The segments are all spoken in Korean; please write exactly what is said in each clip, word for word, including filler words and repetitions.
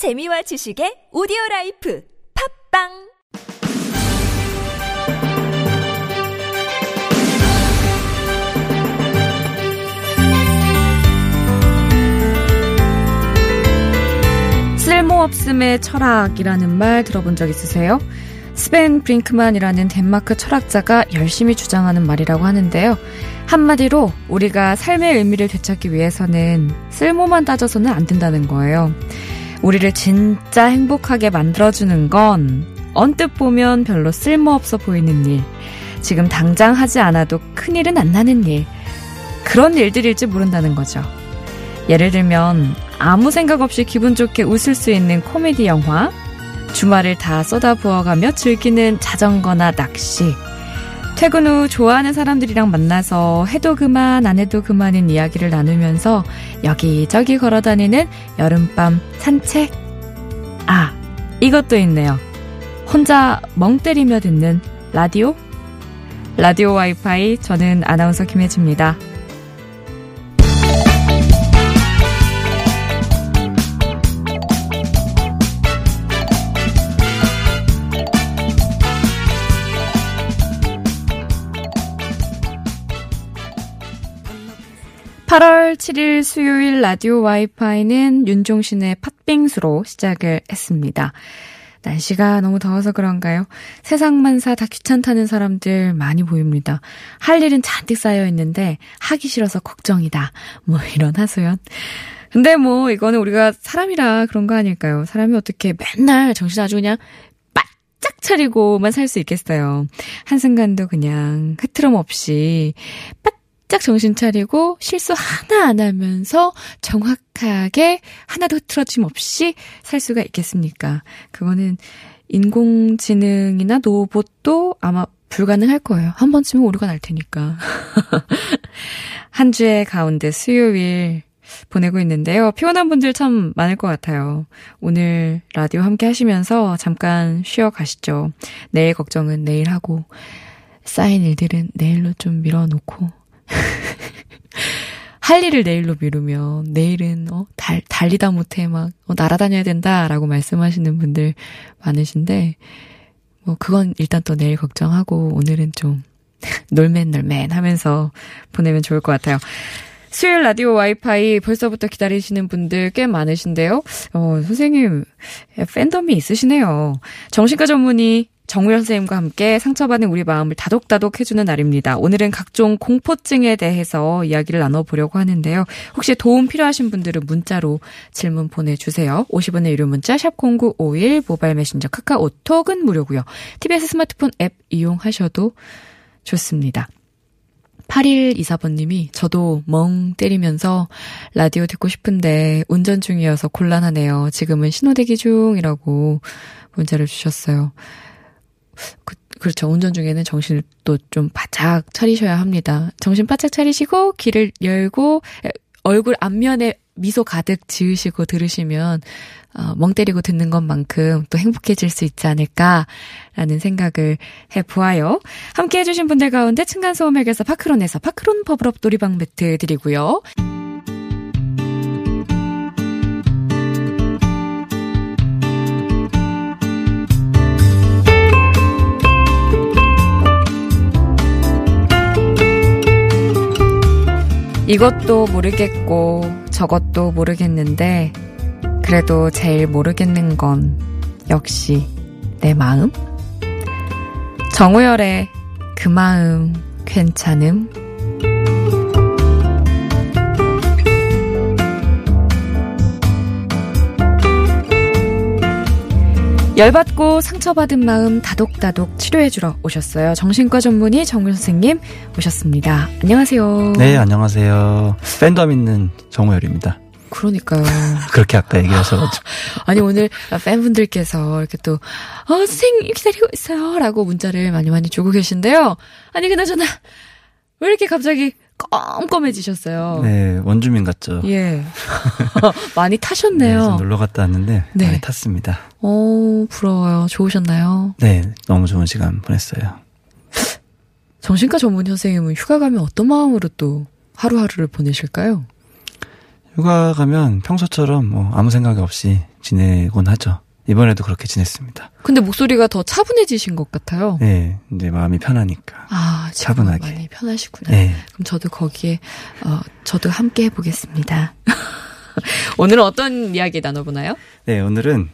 재미와 지식의 오디오라이프 팝빵 쓸모없음의 철학이라는 말 들어본 적 있으세요? 스벤 브링크만이라는 덴마크 철학자가 열심히 주장하는 말이라고 하는데요. 한마디로 우리가 삶의 의미를 되찾기 위해서는 쓸모만 따져서는 안 된다는 거예요. 우리를 진짜 행복하게 만들어주는 건 언뜻 보면 별로 쓸모없어 보이는 일, 지금 당장 하지 않아도 큰일은 안 나는 일, 그런 일들일지 모른다는 거죠. 예를 들면 아무 생각 없이 기분 좋게 웃을 수 있는 코미디 영화, 주말을 다 쏟아부어가며 즐기는 자전거나 낚시, 퇴근 후 좋아하는 사람들이랑 만나서 해도 그만 안 해도 그만인 이야기를 나누면서 여기저기 걸어다니는 여름밤 산책. 아, 이것도 있네요. 혼자 멍 때리며 듣는 라디오? 라디오 와이파이, 저는 아나운서 김혜지입니다. 팔월 칠일 수요일 라디오 와이파이는 윤종신의 팥빙수로 시작을 했습니다. 날씨가 너무 더워서 그런가요? 세상만사 다 귀찮다는 사람들 많이 보입니다. 할 일은 잔뜩 쌓여있는데 하기 싫어서 걱정이다, 뭐 이런 하소연. 근데 뭐 이거는 우리가 사람이라 그런 거 아닐까요? 사람이 어떻게 맨날 정신 아주 그냥 짝 차리고만 살 수 있겠어요. 한순간도 그냥 흐트럼 없이 빡 짝 정신 차리고 실수 하나 안 하면서 정확하게 하나도 흐트러짐 없이 살 수가 있겠습니까? 그거는 인공지능이나 로봇도 아마 불가능할 거예요. 한 번쯤은 오류가 날 테니까. 한 주의 가운데 수요일 보내고 있는데요. 피곤한 분들 참 많을 것 같아요. 오늘 라디오 함께 하시면서 잠깐 쉬어 가시죠. 내일 걱정은 내일 하고 쌓인 일들은 내일로 좀 밀어놓고 할 일을 내일로 미루면 내일은 어, 달, 달리다 못해 막 어, 날아다녀야 된다라고 말씀하시는 분들 많으신데, 뭐 그건 일단 또 내일 걱정하고 오늘은 좀 놀맨놀맨 하면서 보내면 좋을 것 같아요. 수요일 라디오 와이파이 벌써부터 기다리시는 분들 꽤 많으신데요. 어, 선생님 팬덤이 있으시네요. 정신과 전문의 정우열 선생님과 함께 상처받은 우리 마음을 다독다독 해주는 날입니다. 오늘은 각종 공포증에 대해서 이야기를 나눠보려고 하는데요. 혹시 도움 필요하신 분들은 문자로 질문 보내주세요. 오십 원의 유료 문자 샵 공구오일, 모바일 메신저 카카오톡은 무료고요. 티비에스 스마트폰 앱 이용하셔도 좋습니다. 팔일이사번님이 저도 멍 때리면서 라디오 듣고 싶은데 운전 중이어서 곤란하네요. 지금은 신호대기 중이라고 문자를 주셨어요. 그, 그렇죠. 운전 중에는 정신을 또 좀 바짝 차리셔야 합니다. 정신 바짝 차리시고 길을 열고 얼굴 앞면에 미소 가득 지으시고 들으시면 어, 멍 때리고 듣는 것만큼 또 행복해질 수 있지 않을까라는 생각을 해보아요. 함께해 주신 분들 가운데 층간소음 해결사 파크론에서 파크론 버블업 놀이방 매트 드리고요. 이것도 모르겠고 저것도 모르겠는데 그래도 제일 모르겠는 건 역시 내 마음? 정우열의 그 마음 괜찮음. 열받고 상처받은 마음 다독다독 치료해주러 오셨어요. 정신과 전문의 정우열 선생님 오셨습니다. 안녕하세요. 네, 안녕하세요. 팬덤 있는 정우열입니다. 그러니까요. 그렇게 아까 얘기하셔가지고. 아니, 오늘 팬분들께서 이렇게 또 어, 선생님 기다리고 있어요 라고 문자를 많이 많이 주고 계신데요. 아니, 그나저나 왜 이렇게 갑자기 껌껌해지셨어요? 네, 원주민 같죠. 예. 많이 타셨네요. 네, 놀러 갔다 왔는데 네. 많이 탔습니다. 오, 부러워요. 좋으셨나요? 네, 너무 좋은 시간 보냈어요. 정신과 전문 선생님은 휴가 가면 어떤 마음으로 또 하루하루를 보내실까요? 휴가 가면 평소처럼 뭐 아무 생각 없이 지내곤 하죠. 이번에도 그렇게 지냈습니다. 근데 목소리가 더 차분해지신 것 같아요. 네, 이제 마음이 편하니까. 아, 차분하게. 많이 편하시구나. 네. 그럼 저도 거기에 어, 저도 함께 해보겠습니다. 오늘은 어떤 이야기 나눠보나요? 네, 오늘은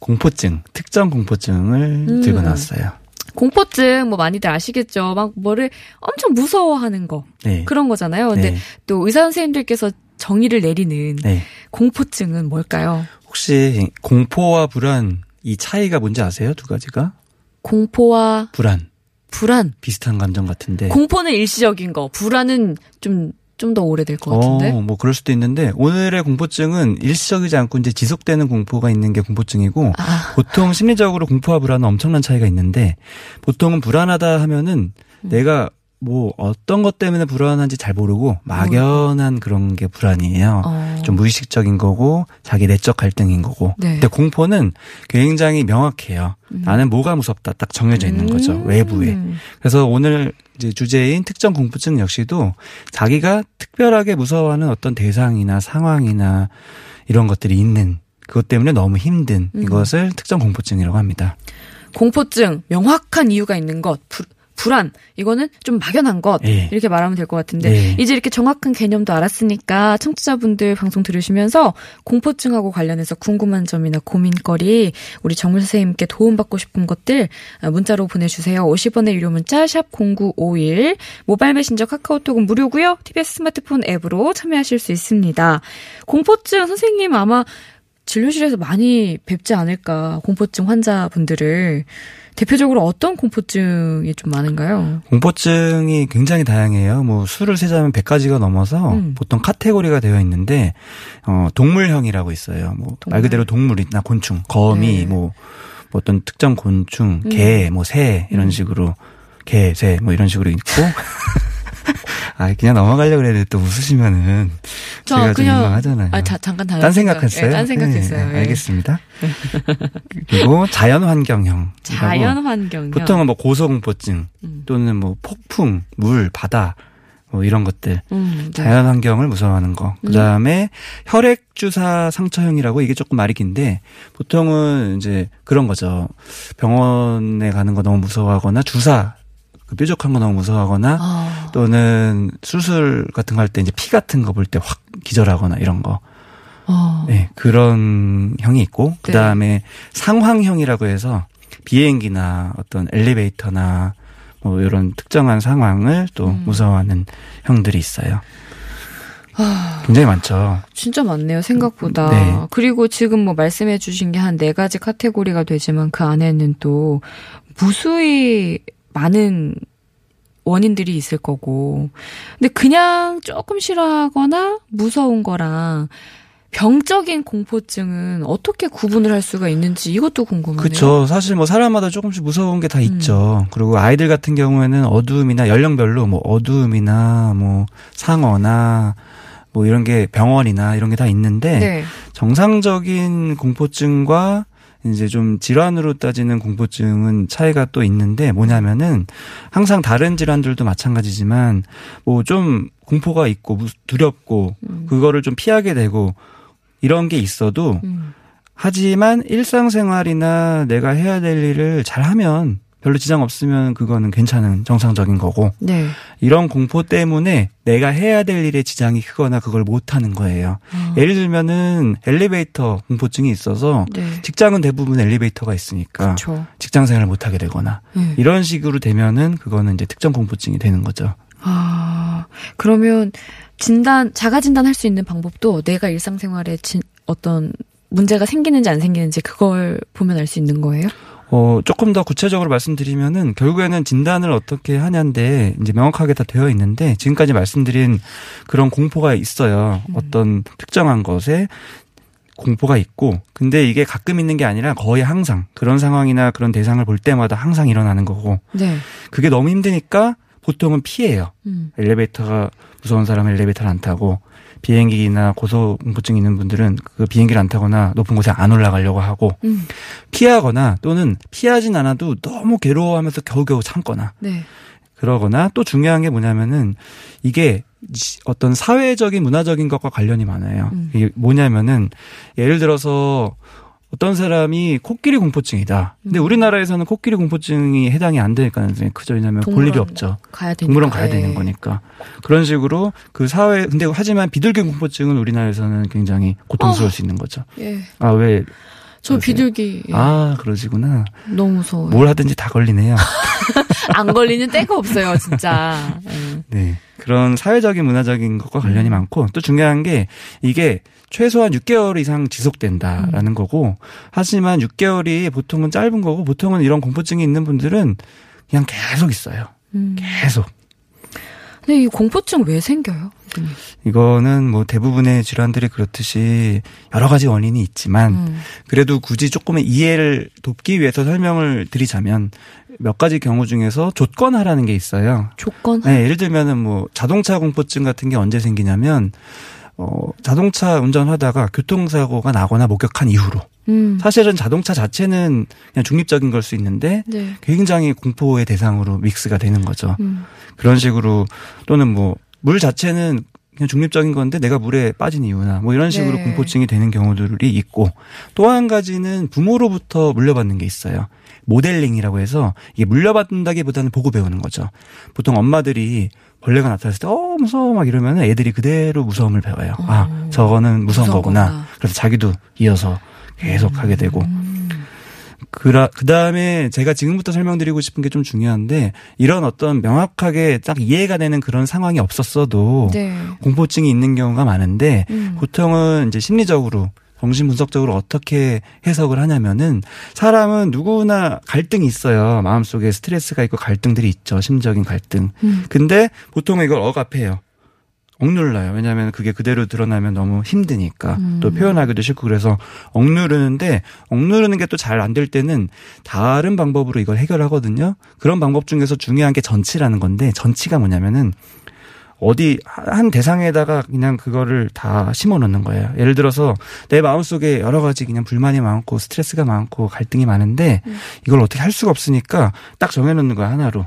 공포증, 특정 공포증을 음. 들고 나왔어요. 공포증, 뭐, 많이들 아시겠죠? 막, 뭐를 엄청 무서워하는 거. 네. 그런 거잖아요. 근데 네. 또 의사 선생님들께서 정의를 내리는 네. 공포증은 뭘까요? 혹시 공포와 불안, 이 차이가 뭔지 아세요? 두 가지가? 공포와 불안. 불안. 비슷한 감정 같은데. 공포는 일시적인 거, 불안은 좀, 좀 더 오래될 것 같은데. 어, 뭐, 그럴 수도 있는데, 오늘의 공포증은 일시적이지 않고 이제 지속되는 공포가 있는 게 공포증이고, 아. 보통 심리적으로 공포와 불안은 엄청난 차이가 있는데, 보통은 불안하다 하면은 음. 내가 뭐 어떤 것 때문에 불안한지 잘 모르고 막연한 음. 그런 게 불안이에요. 어. 좀 무의식적인 거고 자기 내적 갈등인 거고. 네. 근데 공포는 굉장히 명확해요. 음. 나는 뭐가 무섭다 딱 정해져 있는 음. 거죠. 외부에. 그래서 오늘 이제 주제인 특정 공포증 역시도 자기가 특별하게 무서워하는 어떤 대상이나 상황이나 이런 것들이 있는 그것 때문에 너무 힘든 음. 이것을 특정 공포증이라고 합니다. 공포증 명확한 이유가 있는 것. 불... 불안, 이거는 좀 막연한 것 네. 이렇게 말하면 될 것 같은데 네. 이제 이렇게 정확한 개념도 알았으니까 청취자분들 방송 들으시면서 공포증하고 관련해서 궁금한 점이나 고민거리 우리 정우열 선생님께 도움받고 싶은 것들 문자로 보내주세요. 오십 원의 유료 문자 샵 공구오일 모바일 메신저 카카오톡은 무료고요. 티비에스 스마트폰 앱으로 참여하실 수 있습니다. 공포증 선생님 아마 진료실에서 많이 뵙지 않을까 공포증 환자분들을. 대표적으로 어떤 공포증이 좀 많은가요? 공포증이 굉장히 다양해요. 뭐 수를 세자면 백 가지가 넘어서 음. 보통 카테고리가 되어 있는데 어, 동물형이라고 있어요. 뭐 동물. 말 그대로 동물이나 곤충, 거미, 네. 뭐 어떤 특정 곤충, 음. 개, 뭐 새 이런 식으로 개, 새 뭐 이런 식으로 있고 아 그냥 넘어가려고 그랬는데 또 웃으시면은 저 제가 그냥, 좀 민망하잖아요. 아, 자, 잠깐 다른 딴 생각했어요. 네, 딴 생각했어요. 네, 네. 알겠습니다. 그리고 자연환경형. 자연환경형. 보통은 뭐 고소공포증 음. 또는 뭐 폭풍, 물, 바다 뭐 이런 것들. 음, 네. 자연환경을 무서워하는 거. 그다음에 음. 혈액주사 상처형이라고 이게 조금 말이 긴데 보통은 이제 그런 거죠. 병원에 가는 거 너무 무서워하거나 주사. 그 뾰족한 거 너무 무서워하거나 아. 또는 수술 같은 거 할 때 이제 피 같은 거 볼 때 확 기절하거나 이런 거. 아. 네, 그런 형이 있고 네. 그다음에 상황형이라고 해서 비행기나 어떤 엘리베이터나 뭐 이런 특정한 상황을 또 음. 무서워하는 형들이 있어요. 아, 굉장히 많죠. 진짜 많네요, 생각보다. 네. 그리고 지금 뭐 말씀해 주신 게 한 네 가지 카테고리가 되지만 그 안에는 또 무수히 많은 원인들이 있을 거고. 근데 그냥 조금 싫어하거나 무서운 거랑 병적인 공포증은 어떻게 구분을 할 수가 있는지 이것도 궁금해요. 그렇죠. 사실 뭐 사람마다 조금씩 무서운 게 다 음. 있죠. 그리고 아이들 같은 경우에는 어두움이나 연령별로 뭐 어두움이나 뭐 상어나 뭐 이런 게 병원이나 이런 게 다 있는데 네. 정상적인 공포증과 이제 좀 질환으로 따지는 공포증은 차이가 또 있는데 뭐냐면은 항상 다른 질환들도 마찬가지지만 뭐 좀 공포가 있고 두렵고 음. 그거를 좀 피하게 되고 이런 게 있어도 음. 하지만 일상생활이나 내가 해야 될 일을 잘하면 별로 지장 없으면 그거는 괜찮은 정상적인 거고 네. 이런 공포 때문에 내가 해야 될 일에 지장이 크거나 그걸 못하는 거예요. 어. 예를 들면은 엘리베이터 공포증이 있어서 네. 직장은 대부분 엘리베이터가 있으니까 그쵸. 직장 생활을 못하게 되거나 네. 이런 식으로 되면은 그거는 이제 특정 공포증이 되는 거죠. 아 그러면 진단 자가 진단할 수 있는 방법도 내가 일상생활에 진, 어떤 문제가 생기는지 안 생기는지 그걸 보면 알 수 있는 거예요? 어, 조금 더 구체적으로 말씀드리면은 결국에는 진단을 어떻게 하냐인데 이제 명확하게 다 되어 있는데 지금까지 말씀드린 그런 공포가 있어요. 음. 어떤 특정한 것에 공포가 있고 근데 이게 가끔 있는 게 아니라 거의 항상 그런 상황이나 그런 대상을 볼 때마다 항상 일어나는 거고 네. 그게 너무 힘드니까 보통은 피해요. 음. 엘리베이터가 무서운 사람은 엘리베이터를 안 타고 비행기나 고소공포증 있는 분들은 그 비행기를 안 타거나 높은 곳에 안 올라가려고 하고 음. 피하거나 또는 피하진 않아도 너무 괴로워하면서 겨우겨우 참거나 네. 그러거나 또 중요한 게 뭐냐면은 이게 어떤 사회적인 문화적인 것과 관련이 많아요. 음. 이게 뭐냐면은 예를 들어서 어떤 사람이 코끼리 공포증이다. 근데 우리나라에서는 코끼리 공포증이 해당이 안 되니까 그저 왜냐면 볼 일이 없죠. 가야 동물원 가야 되는 거니까. 그런 식으로 그 사회 근데 하지만 비둘기 공포증은 우리나라에서는 굉장히 고통스러울 어. 수 있는 거죠. 예. 아 왜? 저 그러세요? 비둘기. 예. 아 그러시구나. 너무 무서워요. 뭘 하든지 다 걸리네요. 안 걸리는 때가 없어요, 진짜. 예. 네. 그런 사회적인 문화적인 것과 관련이 많고 또 중요한 게 이게 최소한 육 개월 이상 지속된다라는 음. 거고 하지만 육 개월이 보통은 짧은 거고 보통은 이런 공포증이 있는 분들은 그냥 계속 있어요. 음. 계속. 근데 이 공포증 왜 생겨요? 음. 이거는 뭐 대부분의 질환들이 그렇듯이 여러 가지 원인이 있지만 음. 그래도 굳이 조금의 이해를 돕기 위해서 설명을 드리자면 몇 가지 경우 중에서 조건하라는 게 있어요. 조건하? 네, 예를 들면은 뭐 자동차 공포증 같은 게 언제 생기냐면 어, 자동차 운전하다가 교통사고가 나거나 목격한 이후로. 음. 사실은 자동차 자체는 그냥 중립적인 걸 수 있는데 네. 굉장히 공포의 대상으로 믹스가 되는 거죠. 음. 그런 식으로 또는 뭐 물 자체는 그냥 중립적인 건데 내가 물에 빠진 이유나 뭐 이런 식으로 네. 공포증이 되는 경우들이 있고 또 한 가지는 부모로부터 물려받는 게 있어요. 모델링이라고 해서 이게 물려받는다기보다는 보고 배우는 거죠. 보통 엄마들이 벌레가 나타났을 때 어 무서워 막 이러면 애들이 그대로 무서움을 배워요. 음. 아 저거는 무서운 거구나. 거구나. 그래서 자기도 이어서 계속 음. 하게 되고 그라, 그다음에 제가 지금부터 설명드리고 싶은 게 좀 중요한데 이런 어떤 명확하게 딱 이해가 되는 그런 상황이 없었어도 네. 공포증이 있는 경우가 많은데 음. 보통은 이제 심리적으로 정신분석적으로 어떻게 해석을 하냐면은 사람은 누구나 갈등이 있어요. 마음속에 스트레스가 있고 갈등들이 있죠. 심적인 갈등. 음. 근데 보통은 이걸 억압해요. 억눌러요. 왜냐하면 그게 그대로 드러나면 너무 힘드니까 음. 또 표현하기도 싫고 그래서 억누르는데 억누르는 게 또 잘 안 될 때는 다른 방법으로 이걸 해결하거든요. 그런 방법 중에서 중요한 게 전치라는 건데 전치가 뭐냐면은 어디 한 대상에다가 그냥 그거를 다 심어놓는 거예요. 예를 들어서 내 마음속에 여러 가지 그냥 불만이 많고 스트레스가 많고 갈등이 많은데 음. 이걸 어떻게 할 수가 없으니까 딱 정해놓는 거야 하나로.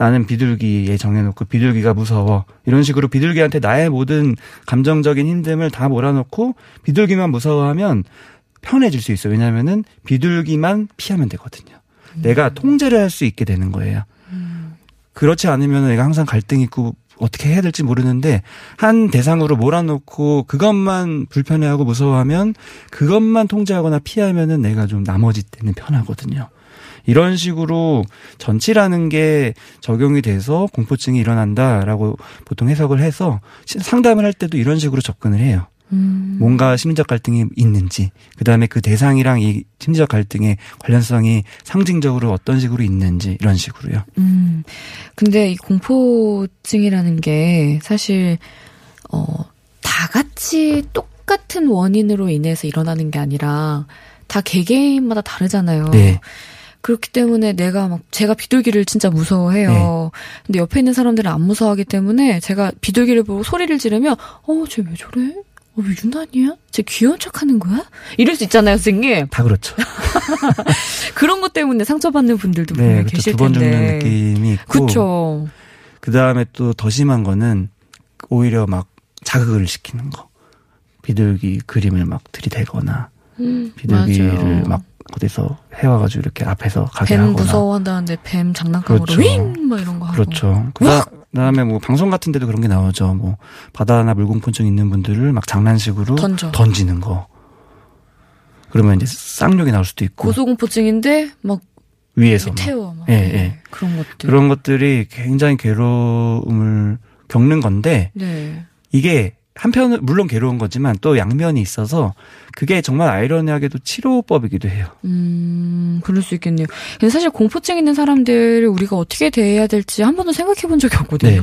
나는 비둘기에 정해놓고 비둘기가 무서워. 이런 식으로 비둘기한테 나의 모든 감정적인 힘듦을 다 몰아놓고 비둘기만 무서워하면 편해질 수 있어요. 왜냐하면은 비둘기만 피하면 되거든요. 음. 내가 통제를 할 수 있게 되는 거예요. 음. 그렇지 않으면 내가 항상 갈등이 있고 어떻게 해야 될지 모르는데 한 대상으로 몰아놓고 그것만 불편해하고 무서워하면 그것만 통제하거나 피하면은 내가 좀 나머지 때는 편하거든요. 이런 식으로 전치라는 게 적용이 돼서 공포증이 일어난다라고 보통 해석을 해서 상담을 할 때도 이런 식으로 접근을 해요. 음. 뭔가 심리적 갈등이 있는지 그다음에 그 대상이랑 이 심리적 갈등의 관련성이 상징적으로 어떤 식으로 있는지 이런 식으로요. 음. 근데 이 공포증이라는 게 사실 어, 다 같이 똑같은 원인으로 인해서 일어나는 게 아니라 다 개개인마다 다르잖아요. 네. 그렇기 때문에 내가 막 제가 비둘기를 진짜 무서워해요. 네. 근데 옆에 있는 사람들은 안 무서워하기 때문에 제가 비둘기를 보고 소리를 지르면 어, 쟤 왜 저래? 어, 왜 유난이야? 쟤 귀여운 척하는 거야? 이럴 수 있잖아요, 선생님. 다 그렇죠. 그런 것 때문에 상처받는 분들도 분명히 네, 그렇죠. 계실 두 번 텐데. 두 번 죽는 느낌이 있고. 그렇죠. 그다음에 또 더 심한 거는 오히려 막 자극을 시키는 거. 비둘기 그림을 막 들이대거나 음, 비둘기를 맞아요. 막 어디서 해와가지고 이렇게 앞에서 가게 뱀 하거나. 뱀 무서워한다는데 뱀 장난감으로 그렇죠. 윙! 막 이런 거 하고. 그렇죠. 그 다음에 뭐 방송 같은 데도 그런 게 나오죠. 뭐 바다나 물공포증 있는 분들을 막 장난식으로 던져. 던지는 거. 그러면 이제 쌍욕이 나올 수도 있고. 고소공포증인데 막 위에서 태워. 막. 막. 예, 예. 그런 것들. 그런 것들이 굉장히 괴로움을 겪는 건데. 네. 이게 한편은 물론 괴로운 거지만 또 양면이 있어서 그게 정말 아이러니하게도 치료법이기도 해요. 음, 그럴 수 있겠네요. 근데 사실 공포증 있는 사람들을 우리가 어떻게 대해야 될지 한 번도 생각해 본 적이 없거든요. 네.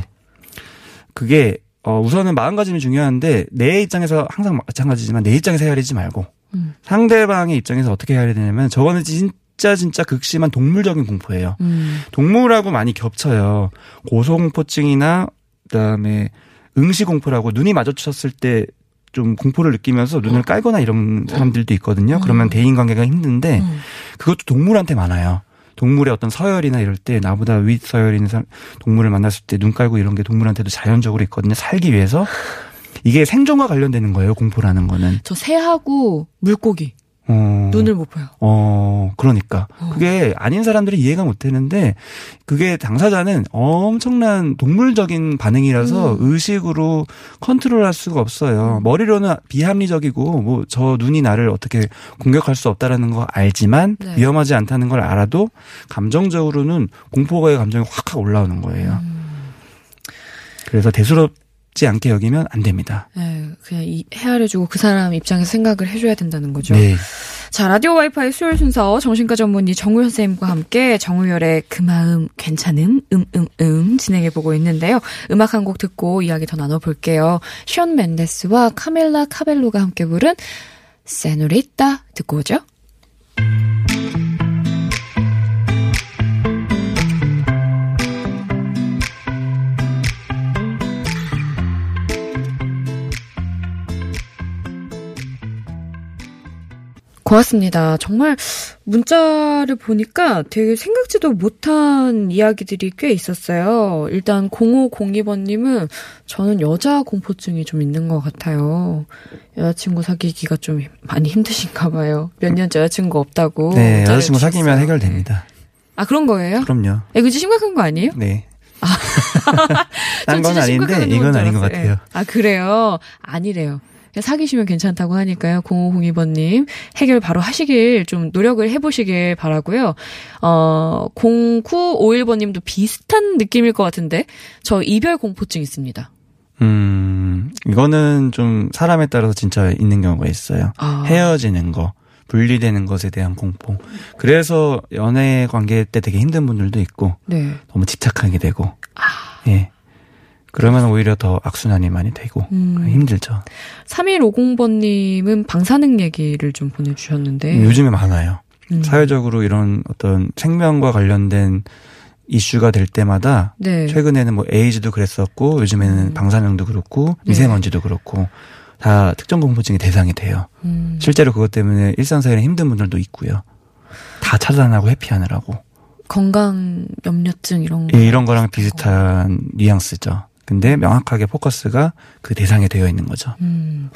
그게 어, 우선은 마음가짐이 중요한데 내 입장에서 항상 마찬가지지만 내 입장에서 헤아리지 말고 음. 상대방의 입장에서 어떻게 헤아려야 되냐면 저거는 진 진짜 진짜 극심한 동물적인 공포예요. 음. 동물하고 많이 겹쳐요. 고소공포증이나 그다음에 응시공포라고 눈이 마주쳤을 때 좀 공포를 느끼면서 눈을 깔거나 이런 사람들도 있거든요. 그러면 대인관계가 힘든데 그것도 동물한테 많아요. 동물의 어떤 서열이나 이럴 때 나보다 윗서열인 동물을 만났을 때 눈 깔고 이런 게 동물한테도 자연적으로 있거든요. 살기 위해서. 이게 생존과 관련되는 거예요, 공포라는 거는. 저 새하고 물고기. 어, 눈을 못 봐요. 어, 그러니까. 어. 그게 아닌 사람들이 이해가 못 되는데, 그게 당사자는 엄청난 동물적인 반응이라서 음. 의식으로 컨트롤할 수가 없어요. 머리로는 비합리적이고, 뭐, 저 눈이 나를 어떻게 공격할 수 없다라는 거 알지만, 네. 위험하지 않다는 걸 알아도, 감정적으로는 공포의 감정이 확확 올라오는 거예요. 음. 그래서 대수롭, 않게 여기면 안 됩니다. 네, 그냥 이, 헤아려주고 그 사람 입장에서 생각을 해줘야 된다는 거죠. 네. 자, 라디오 와이파이 수요일 순서 정신과 전문의 정우열 선생님과 함께 정우열의 그 마음 괜찮음 음음음 진행해보고 있는데요. 음악 한 곡 듣고 이야기 더 나눠볼게요. 션 멘데스와 카멜라 카벨로가 함께 부른 세노리타 듣고 오죠. 고맙습니다. 정말 문자를 보니까 되게 생각지도 못한 이야기들이 꽤 있었어요. 일단 공오공이 번님은 저는 여자 공포증이 좀 있는 것 같아요. 여자친구 사귀기가 좀 많이 힘드신가 봐요. 몇 년째 여자친구 없다고. 네. 여자친구 주셨어요. 사귀면 해결됩니다. 아, 그런 거예요? 그럼요. 에, 그치 심각한 거 아니에요? 네. 딴 건 아닌데 이건 아닌 것 같아요. 네. 아, 그래요? 아니래요. 사귀시면 괜찮다고 하니까요. 공오공이 번님 해결 바로 하시길 좀 노력을 해보시길 바라고요. 어, 공구오일 번님도 비슷한 느낌일 것 같은데 저 이별 공포증 있습니다. 음, 이거는 좀 사람에 따라서 진짜 있는 경우가 있어요. 아. 헤어지는 거, 분리되는 것에 대한 공포. 그래서 연애 관계 때 되게 힘든 분들도 있고 네. 너무 집착하게 되고 아. 예. 그러면 오히려 더 악순환이 많이 되고 음. 힘들죠. 삼일오공 번님은 방사능 얘기를 좀 보내주셨는데. 요즘에 많아요. 음. 사회적으로 이런 어떤 생명과 관련된 이슈가 될 때마다 네. 최근에는 뭐 에이즈도 그랬었고 요즘에는 음. 방사능도 그렇고 미세먼지도 네. 그렇고 다 특정 공포증의 대상이 돼요. 음. 실제로 그것 때문에 일상생활에 힘든 분들도 있고요. 다 차단하고 회피하느라고. 건강 염려증 이런 거. 이런 거랑 비슷한 거. 뉘앙스죠. 근데 명확하게 포커스가 그 대상에 되어 있는 거죠. 음.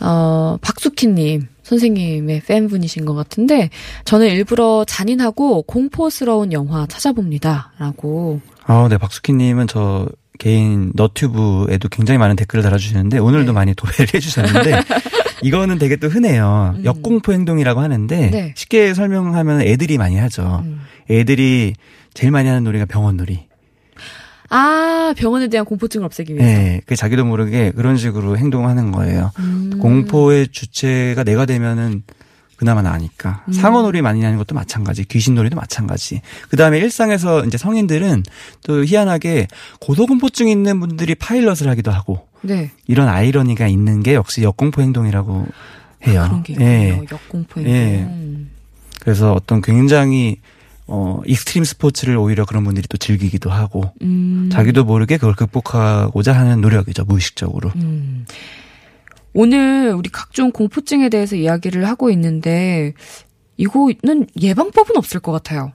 어, 박수키님, 선생님의 팬분이신 것 같은데, 저는 일부러 잔인하고 공포스러운 영화 찾아봅니다. 라고. 아, 네, 박수키님은 저 개인 너튜브에도 굉장히 많은 댓글을 달아주시는데, 오늘도 네. 많이 도배를 해주셨는데, 이거는 되게 또 흔해요. 음. 역공포 행동이라고 하는데, 네. 쉽게 설명하면 애들이 많이 하죠. 음. 애들이 제일 많이 하는 놀이가 병원 놀이. 아, 병원에 대한 공포증을 없애기 위해서. 네, 그 자기도 모르게 그런 식으로 행동하는 거예요. 음. 공포의 주체가 내가 되면은 그나마 나으니까. 음. 상어놀이 많이 하는 것도 마찬가지, 귀신놀이도 마찬가지. 그 다음에 일상에서 이제 성인들은 또 희한하게 고소공포증 있는 분들이 파일럿을 하기도 하고. 네. 이런 아이러니가 있는 게 역시 역공포 행동이라고 해요. 아, 그런 게 있군요. 예. 역공포 행동. 예. 그래서 어떤 굉장히 어, 익스트림 스포츠를 오히려 그런 분들이 또 즐기기도 하고, 음. 자기도 모르게 그걸 극복하고자 하는 노력이죠, 무의식적으로. 음. 오늘 우리 각종 공포증에 대해서 이야기를 하고 있는데, 이거는 예방법은 없을 것 같아요.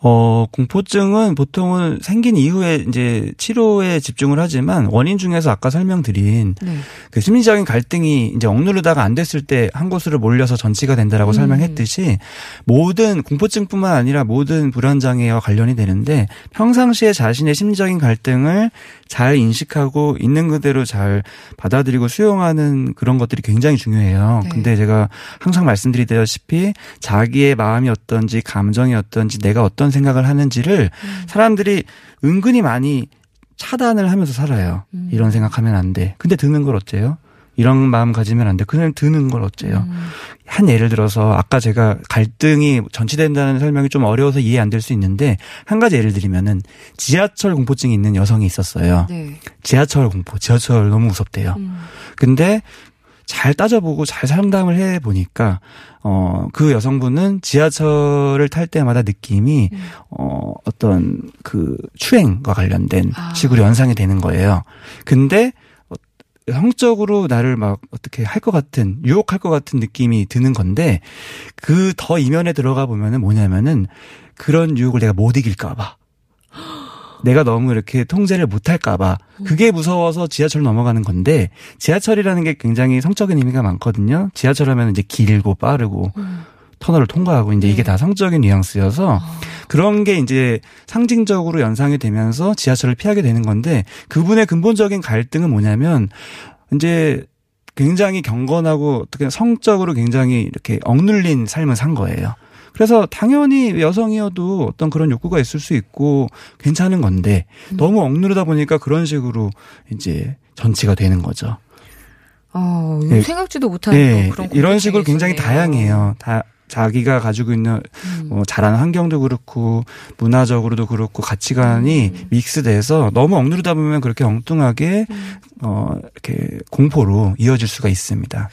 어, 공포증은 보통은 생긴 이후에 이제 치료에 집중을 하지만 원인 중에서 아까 설명드린 네. 그 심리적인 갈등이 이제 억누르다가 안 됐을 때 한 곳으로 몰려서 전치가 된다라고 음. 설명했듯이 모든 공포증뿐만 아니라 모든 불안장애와 관련이 되는데 평상시에 자신의 심리적인 갈등을 잘 인식하고 있는 그대로 잘 받아들이고 수용하는 그런 것들이 굉장히 중요해요. 네. 근데 제가 항상 말씀드리다시피 자기의 마음이 어떤지 감정이 어떤지 내가 어떤 생각을 하는지를 음. 사람들이 은근히 많이 차단을 하면서 살아요. 음. 이런 생각하면 안 돼. 근데 드는 걸 어째요? 이런 마음 가지면 안 돼. 그냥 드는 걸 어째요? 음. 한 예를 들어서 아까 제가 갈등이 전치된다는 설명이 좀 어려워서 이해 안 될 수 있는데 한 가지 예를 들면은 지하철 공포증이 있는 여성이 있었어요. 네. 지하철 공포. 지하철 너무 무섭대요. 음. 근데 잘 따져보고 잘 상담을 해보니까 어, 그 여성분은 지하철을 탈 때마다 느낌이 음. 어, 어떤 그 추행과 관련된 아. 식으로 연상이 되는 거예요. 근데 성적으로 나를 막 어떻게 할 것 같은 유혹할 것 같은 느낌이 드는 건데 그 더 이면에 들어가 보면은 뭐냐면은 그런 유혹을 내가 못 이길까 봐. 내가 너무 이렇게 통제를 못할까 봐. 그게 무서워서 지하철로 넘어가는 건데, 지하철이라는 게 굉장히 성적인 의미가 많거든요. 지하철 하면 이제 길고 빠르고 음. 터널을 통과하고 이제 네. 이게 다 성적인 뉘앙스여서 어. 그런 게 이제 상징적으로 연상이 되면서 지하철을 피하게 되는 건데, 그분의 근본적인 갈등은 뭐냐면 이제 굉장히 경건하고 어떻게 성적으로 굉장히 이렇게 억눌린 삶을 산 거예요. 그래서 당연히 여성이어도 어떤 그런 욕구가 있을 수 있고 괜찮은 건데 음. 너무 억누르다 보니까 그런 식으로 이제 전치가 되는 거죠. 어, 네. 생각지도 못하는 네. 그런 이런 식으로 굉장히 있었네요. 다양해요. 다 자기가 가지고 있는 음. 어, 자라는 환경도 그렇고 문화적으로도 그렇고 가치관이 음. 믹스돼서 너무 억누르다 보면 그렇게 엉뚱하게 음. 어, 이렇게 공포로 이어질 수가 있습니다.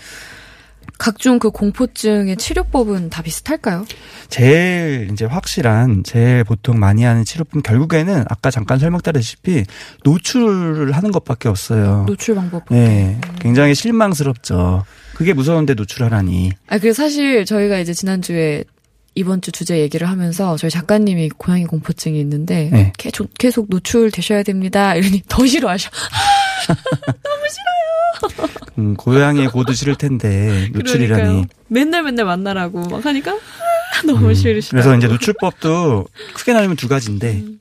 각종 그 공포증의 치료법은 다 비슷할까요? 제일 이제 확실한, 제일 보통 많이 하는 치료법은 결국에는 아까 잠깐 설명드렸다시피 노출을 하는 것밖에 없어요. 노출 방법. 네, 음. 굉장히 실망스럽죠. 그게 무서운데 노출하라니. 아, 그 사실 저희가 이제 지난주에 이번 주 주제 얘기를 하면서 저희 작가님이 고양이 공포증이 있는데 네. 계속 계속 노출되셔야 됩니다. 이러니 더 싫어하셔. 너무 싫어요. 음, 고양이의 고도 싫을 텐데 노출이라니. 그러니까요. 맨날 맨날 만나라고 막 하니까 너무 음, 싫으시다. 그래서 이제 노출법도 크게 나누면 두 가지인데 음.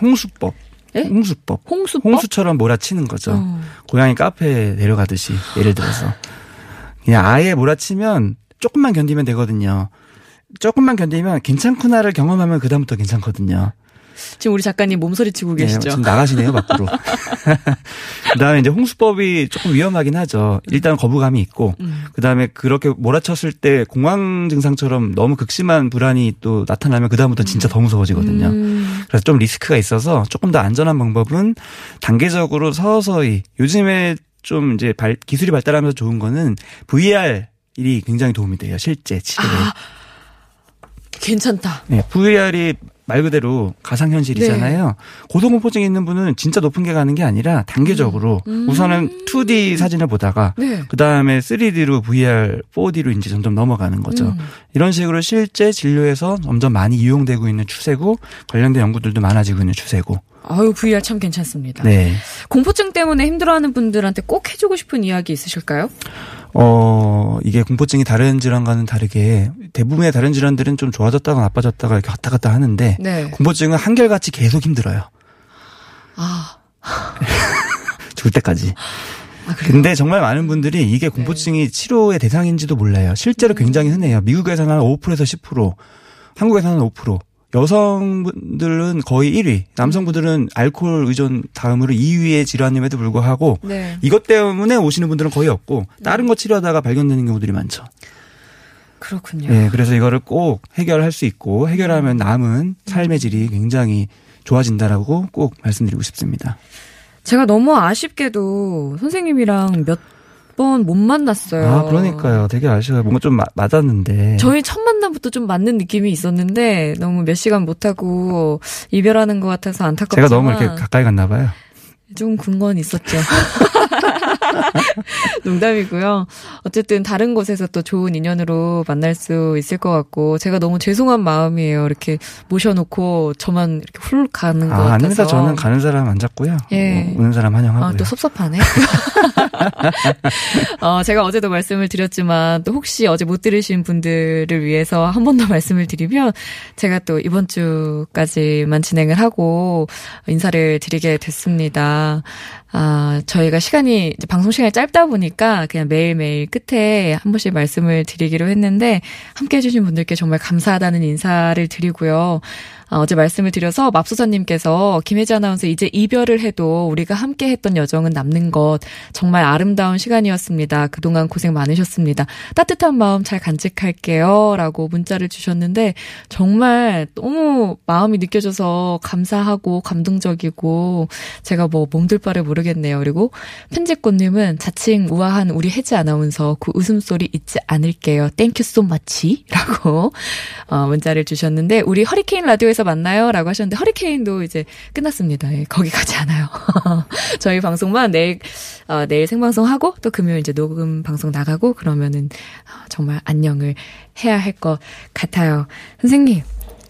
홍수법. 에? 홍수법. 홍수법. 홍수처럼 몰아치는 거죠. 어. 고양이 카페에 내려가듯이 예를 들어서 그냥 아예 몰아치면 조금만 견디면 되거든요. 조금만 견디면 괜찮구나를 경험하면 그다음부터 괜찮거든요. 지금 우리 작가님 몸서리치고 계시죠? 네, 지금 나가시네요 밖으로. 그다음에 이제 홍수법이 조금 위험하긴 하죠. 일단 거부감이 있고 음. 그다음에 그렇게 몰아쳤을 때 공황 증상처럼 너무 극심한 불안이 또 나타나면 그다음부터 진짜 더 무서워지거든요. 음. 그래서 좀 리스크가 있어서 조금 더 안전한 방법은 단계적으로 서서히, 요즘에 좀 이제 발, 기술이 발달하면서 좋은 거는 브이알이 굉장히 도움이 돼요. 실제 치료에. 아. 괜찮다. 네, 브이알이 말 그대로 가상현실이잖아요. 네. 고소공포증이 있는 분은 진짜 높은 게 가는 게 아니라 단계적으로 음. 우선은 투디 사진을 보다가 네. 그다음에 쓰리디로 브이알, 포디로 이제 점점 넘어가는 거죠. 음. 이런 식으로 실제 진료에서 점점 많이 이용되고 있는 추세고 관련된 연구들도 많아지고 있는 추세고. 아유, 브이알 참 괜찮습니다. 네. 공포증 때문에 힘들어하는 분들한테 꼭 해주고 싶은 이야기 있으실까요? 어, 이게 공포증이 다른 질환과는 다르게 대부분의 다른 질환들은 좀 좋아졌다가 나빠졌다가 이렇게 왔다 갔다 하는데 네. 공포증은 한결같이 계속 힘들어요. 아. 죽을 때까지. 아, 근데 정말 많은 분들이 이게 공포증이 네. 치료의 대상인지도 몰라요. 실제로 음. 굉장히 흔해요. 미국에서는 한 오 퍼센트에서 십 퍼센트, 한국에서는 한 오 퍼센트. 여성분들은 거의 일 위, 남성분들은 알코올 의존 다음으로 이 위의 질환임에도 불구하고 네. 이것 때문에 오시는 분들은 거의 없고 다른 거 치료하다가 발견되는 경우들이 많죠. 그렇군요. 네, 그래서 이거를 꼭 해결할 수 있고 해결하면 남은 삶의 질이 굉장히 좋아진다라고 꼭 말씀드리고 싶습니다. 제가 너무 아쉽게도 선생님이랑 몇 번 못 만났어요. 아, 그러니까요. 되게 아쉬워요. 뭔가 좀 마, 맞았는데. 저희 첫 만남부터 좀 맞는 느낌이 있었는데 너무 몇 시간 못하고 이별하는 것 같아서 안타깝지만. 제가 너무 이렇게 가까이 갔나 봐요. 좀 근거는 있었죠. 농담이고요. 어쨌든 다른 곳에서 또 좋은 인연으로 만날 수 있을 것 같고 제가 너무 죄송한 마음이에요. 이렇게 모셔놓고 저만 이렇게 훌 가는 것 아, 같아서. 아닙니다. 저는 가는 사람 안 잡고요. 예. 오는 사람 환영하고요. 아, 또 섭섭하네. 어, 제가 어제도 말씀을 드렸지만 또 혹시 어제 못 들으신 분들을 위해서 한 번 더 말씀을 드리면 제가 또 이번 주까지만 진행을 하고 인사를 드리게 됐습니다. 아, 저희가 시간이, 이제 방송 시간이 짧다 보니까 그냥 매일매일 끝에 한 번씩 말씀을 드리기로 했는데, 함께 해주신 분들께 정말 감사하다는 인사를 드리고요. 아, 어제 말씀을 드려서 맙소사님께서 김혜지 아나운서 이제 이별을 해도 우리가 함께 했던 여정은 남는 것, 정말 아름다운 시간이었습니다. 그동안 고생 많으셨습니다. 따뜻한 마음 잘 간직할게요. 라고 문자를 주셨는데, 정말 너무 마음이 느껴져서 감사하고 감동적이고, 제가 뭐 멍들 바를 모르겠어요. 겠네요. 그리고 편집꽃님은 자칭 우아한 우리 혜지 아나운서 그 웃음소리 잊지 않을게요. 땡큐 so much 라고 어, 문자를 주셨는데 우리 허리케인 라디오에서 만나요 라고 하셨는데 허리케인도 이제 끝났습니다. 예, 거기 가지 않아요. 저희 방송만 내일 어, 내일 생방송하고 또 금요일 이제 녹음 방송 나가고 그러면은 정말 안녕을 해야 할 것 같아요. 선생님.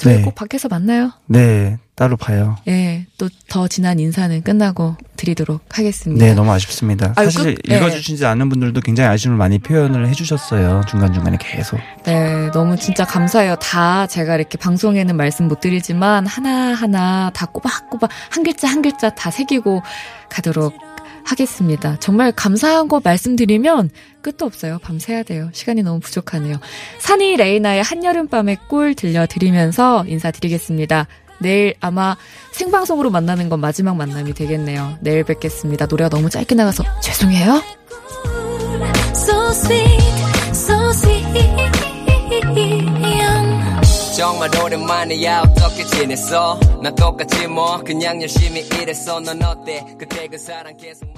저희 네. 꼭 밖에서 만나요. 네. 따로 봐요. 예. 또 더 지난 인사는 끝나고 드리도록 하겠습니다. 네. 너무 아쉽습니다. 아유, 사실 끝, 읽어주시지 네. 않은 분들도 굉장히 아쉬움을 많이 표현을 해주셨어요. 중간중간에 계속. 네. 너무 진짜 감사해요. 다 제가 이렇게 방송에는 말씀 못 드리지만 하나하나 다 꼬박꼬박 한 글자 한 글자 다 새기고 가도록 하겠습니다. 정말 감사한 거 말씀드리면 끝도 없어요. 밤새야 돼요. 시간이 너무 부족하네요. 산이 레이나의 한여름밤의 꿀 들려드리면서 인사드리겠습니다. 내일 아마 생방송으로 만나는 건 마지막 만남이 되겠네요. 내일 뵙겠습니다. 노래가 너무 짧게 나가서 죄송해요. So sweet, so sweet. 정말 오랜만이야. 어떻게 지냈어? 나 똑같지 뭐. 그냥 열심히 일했어. 넌 어때? 그때 그 사랑 계속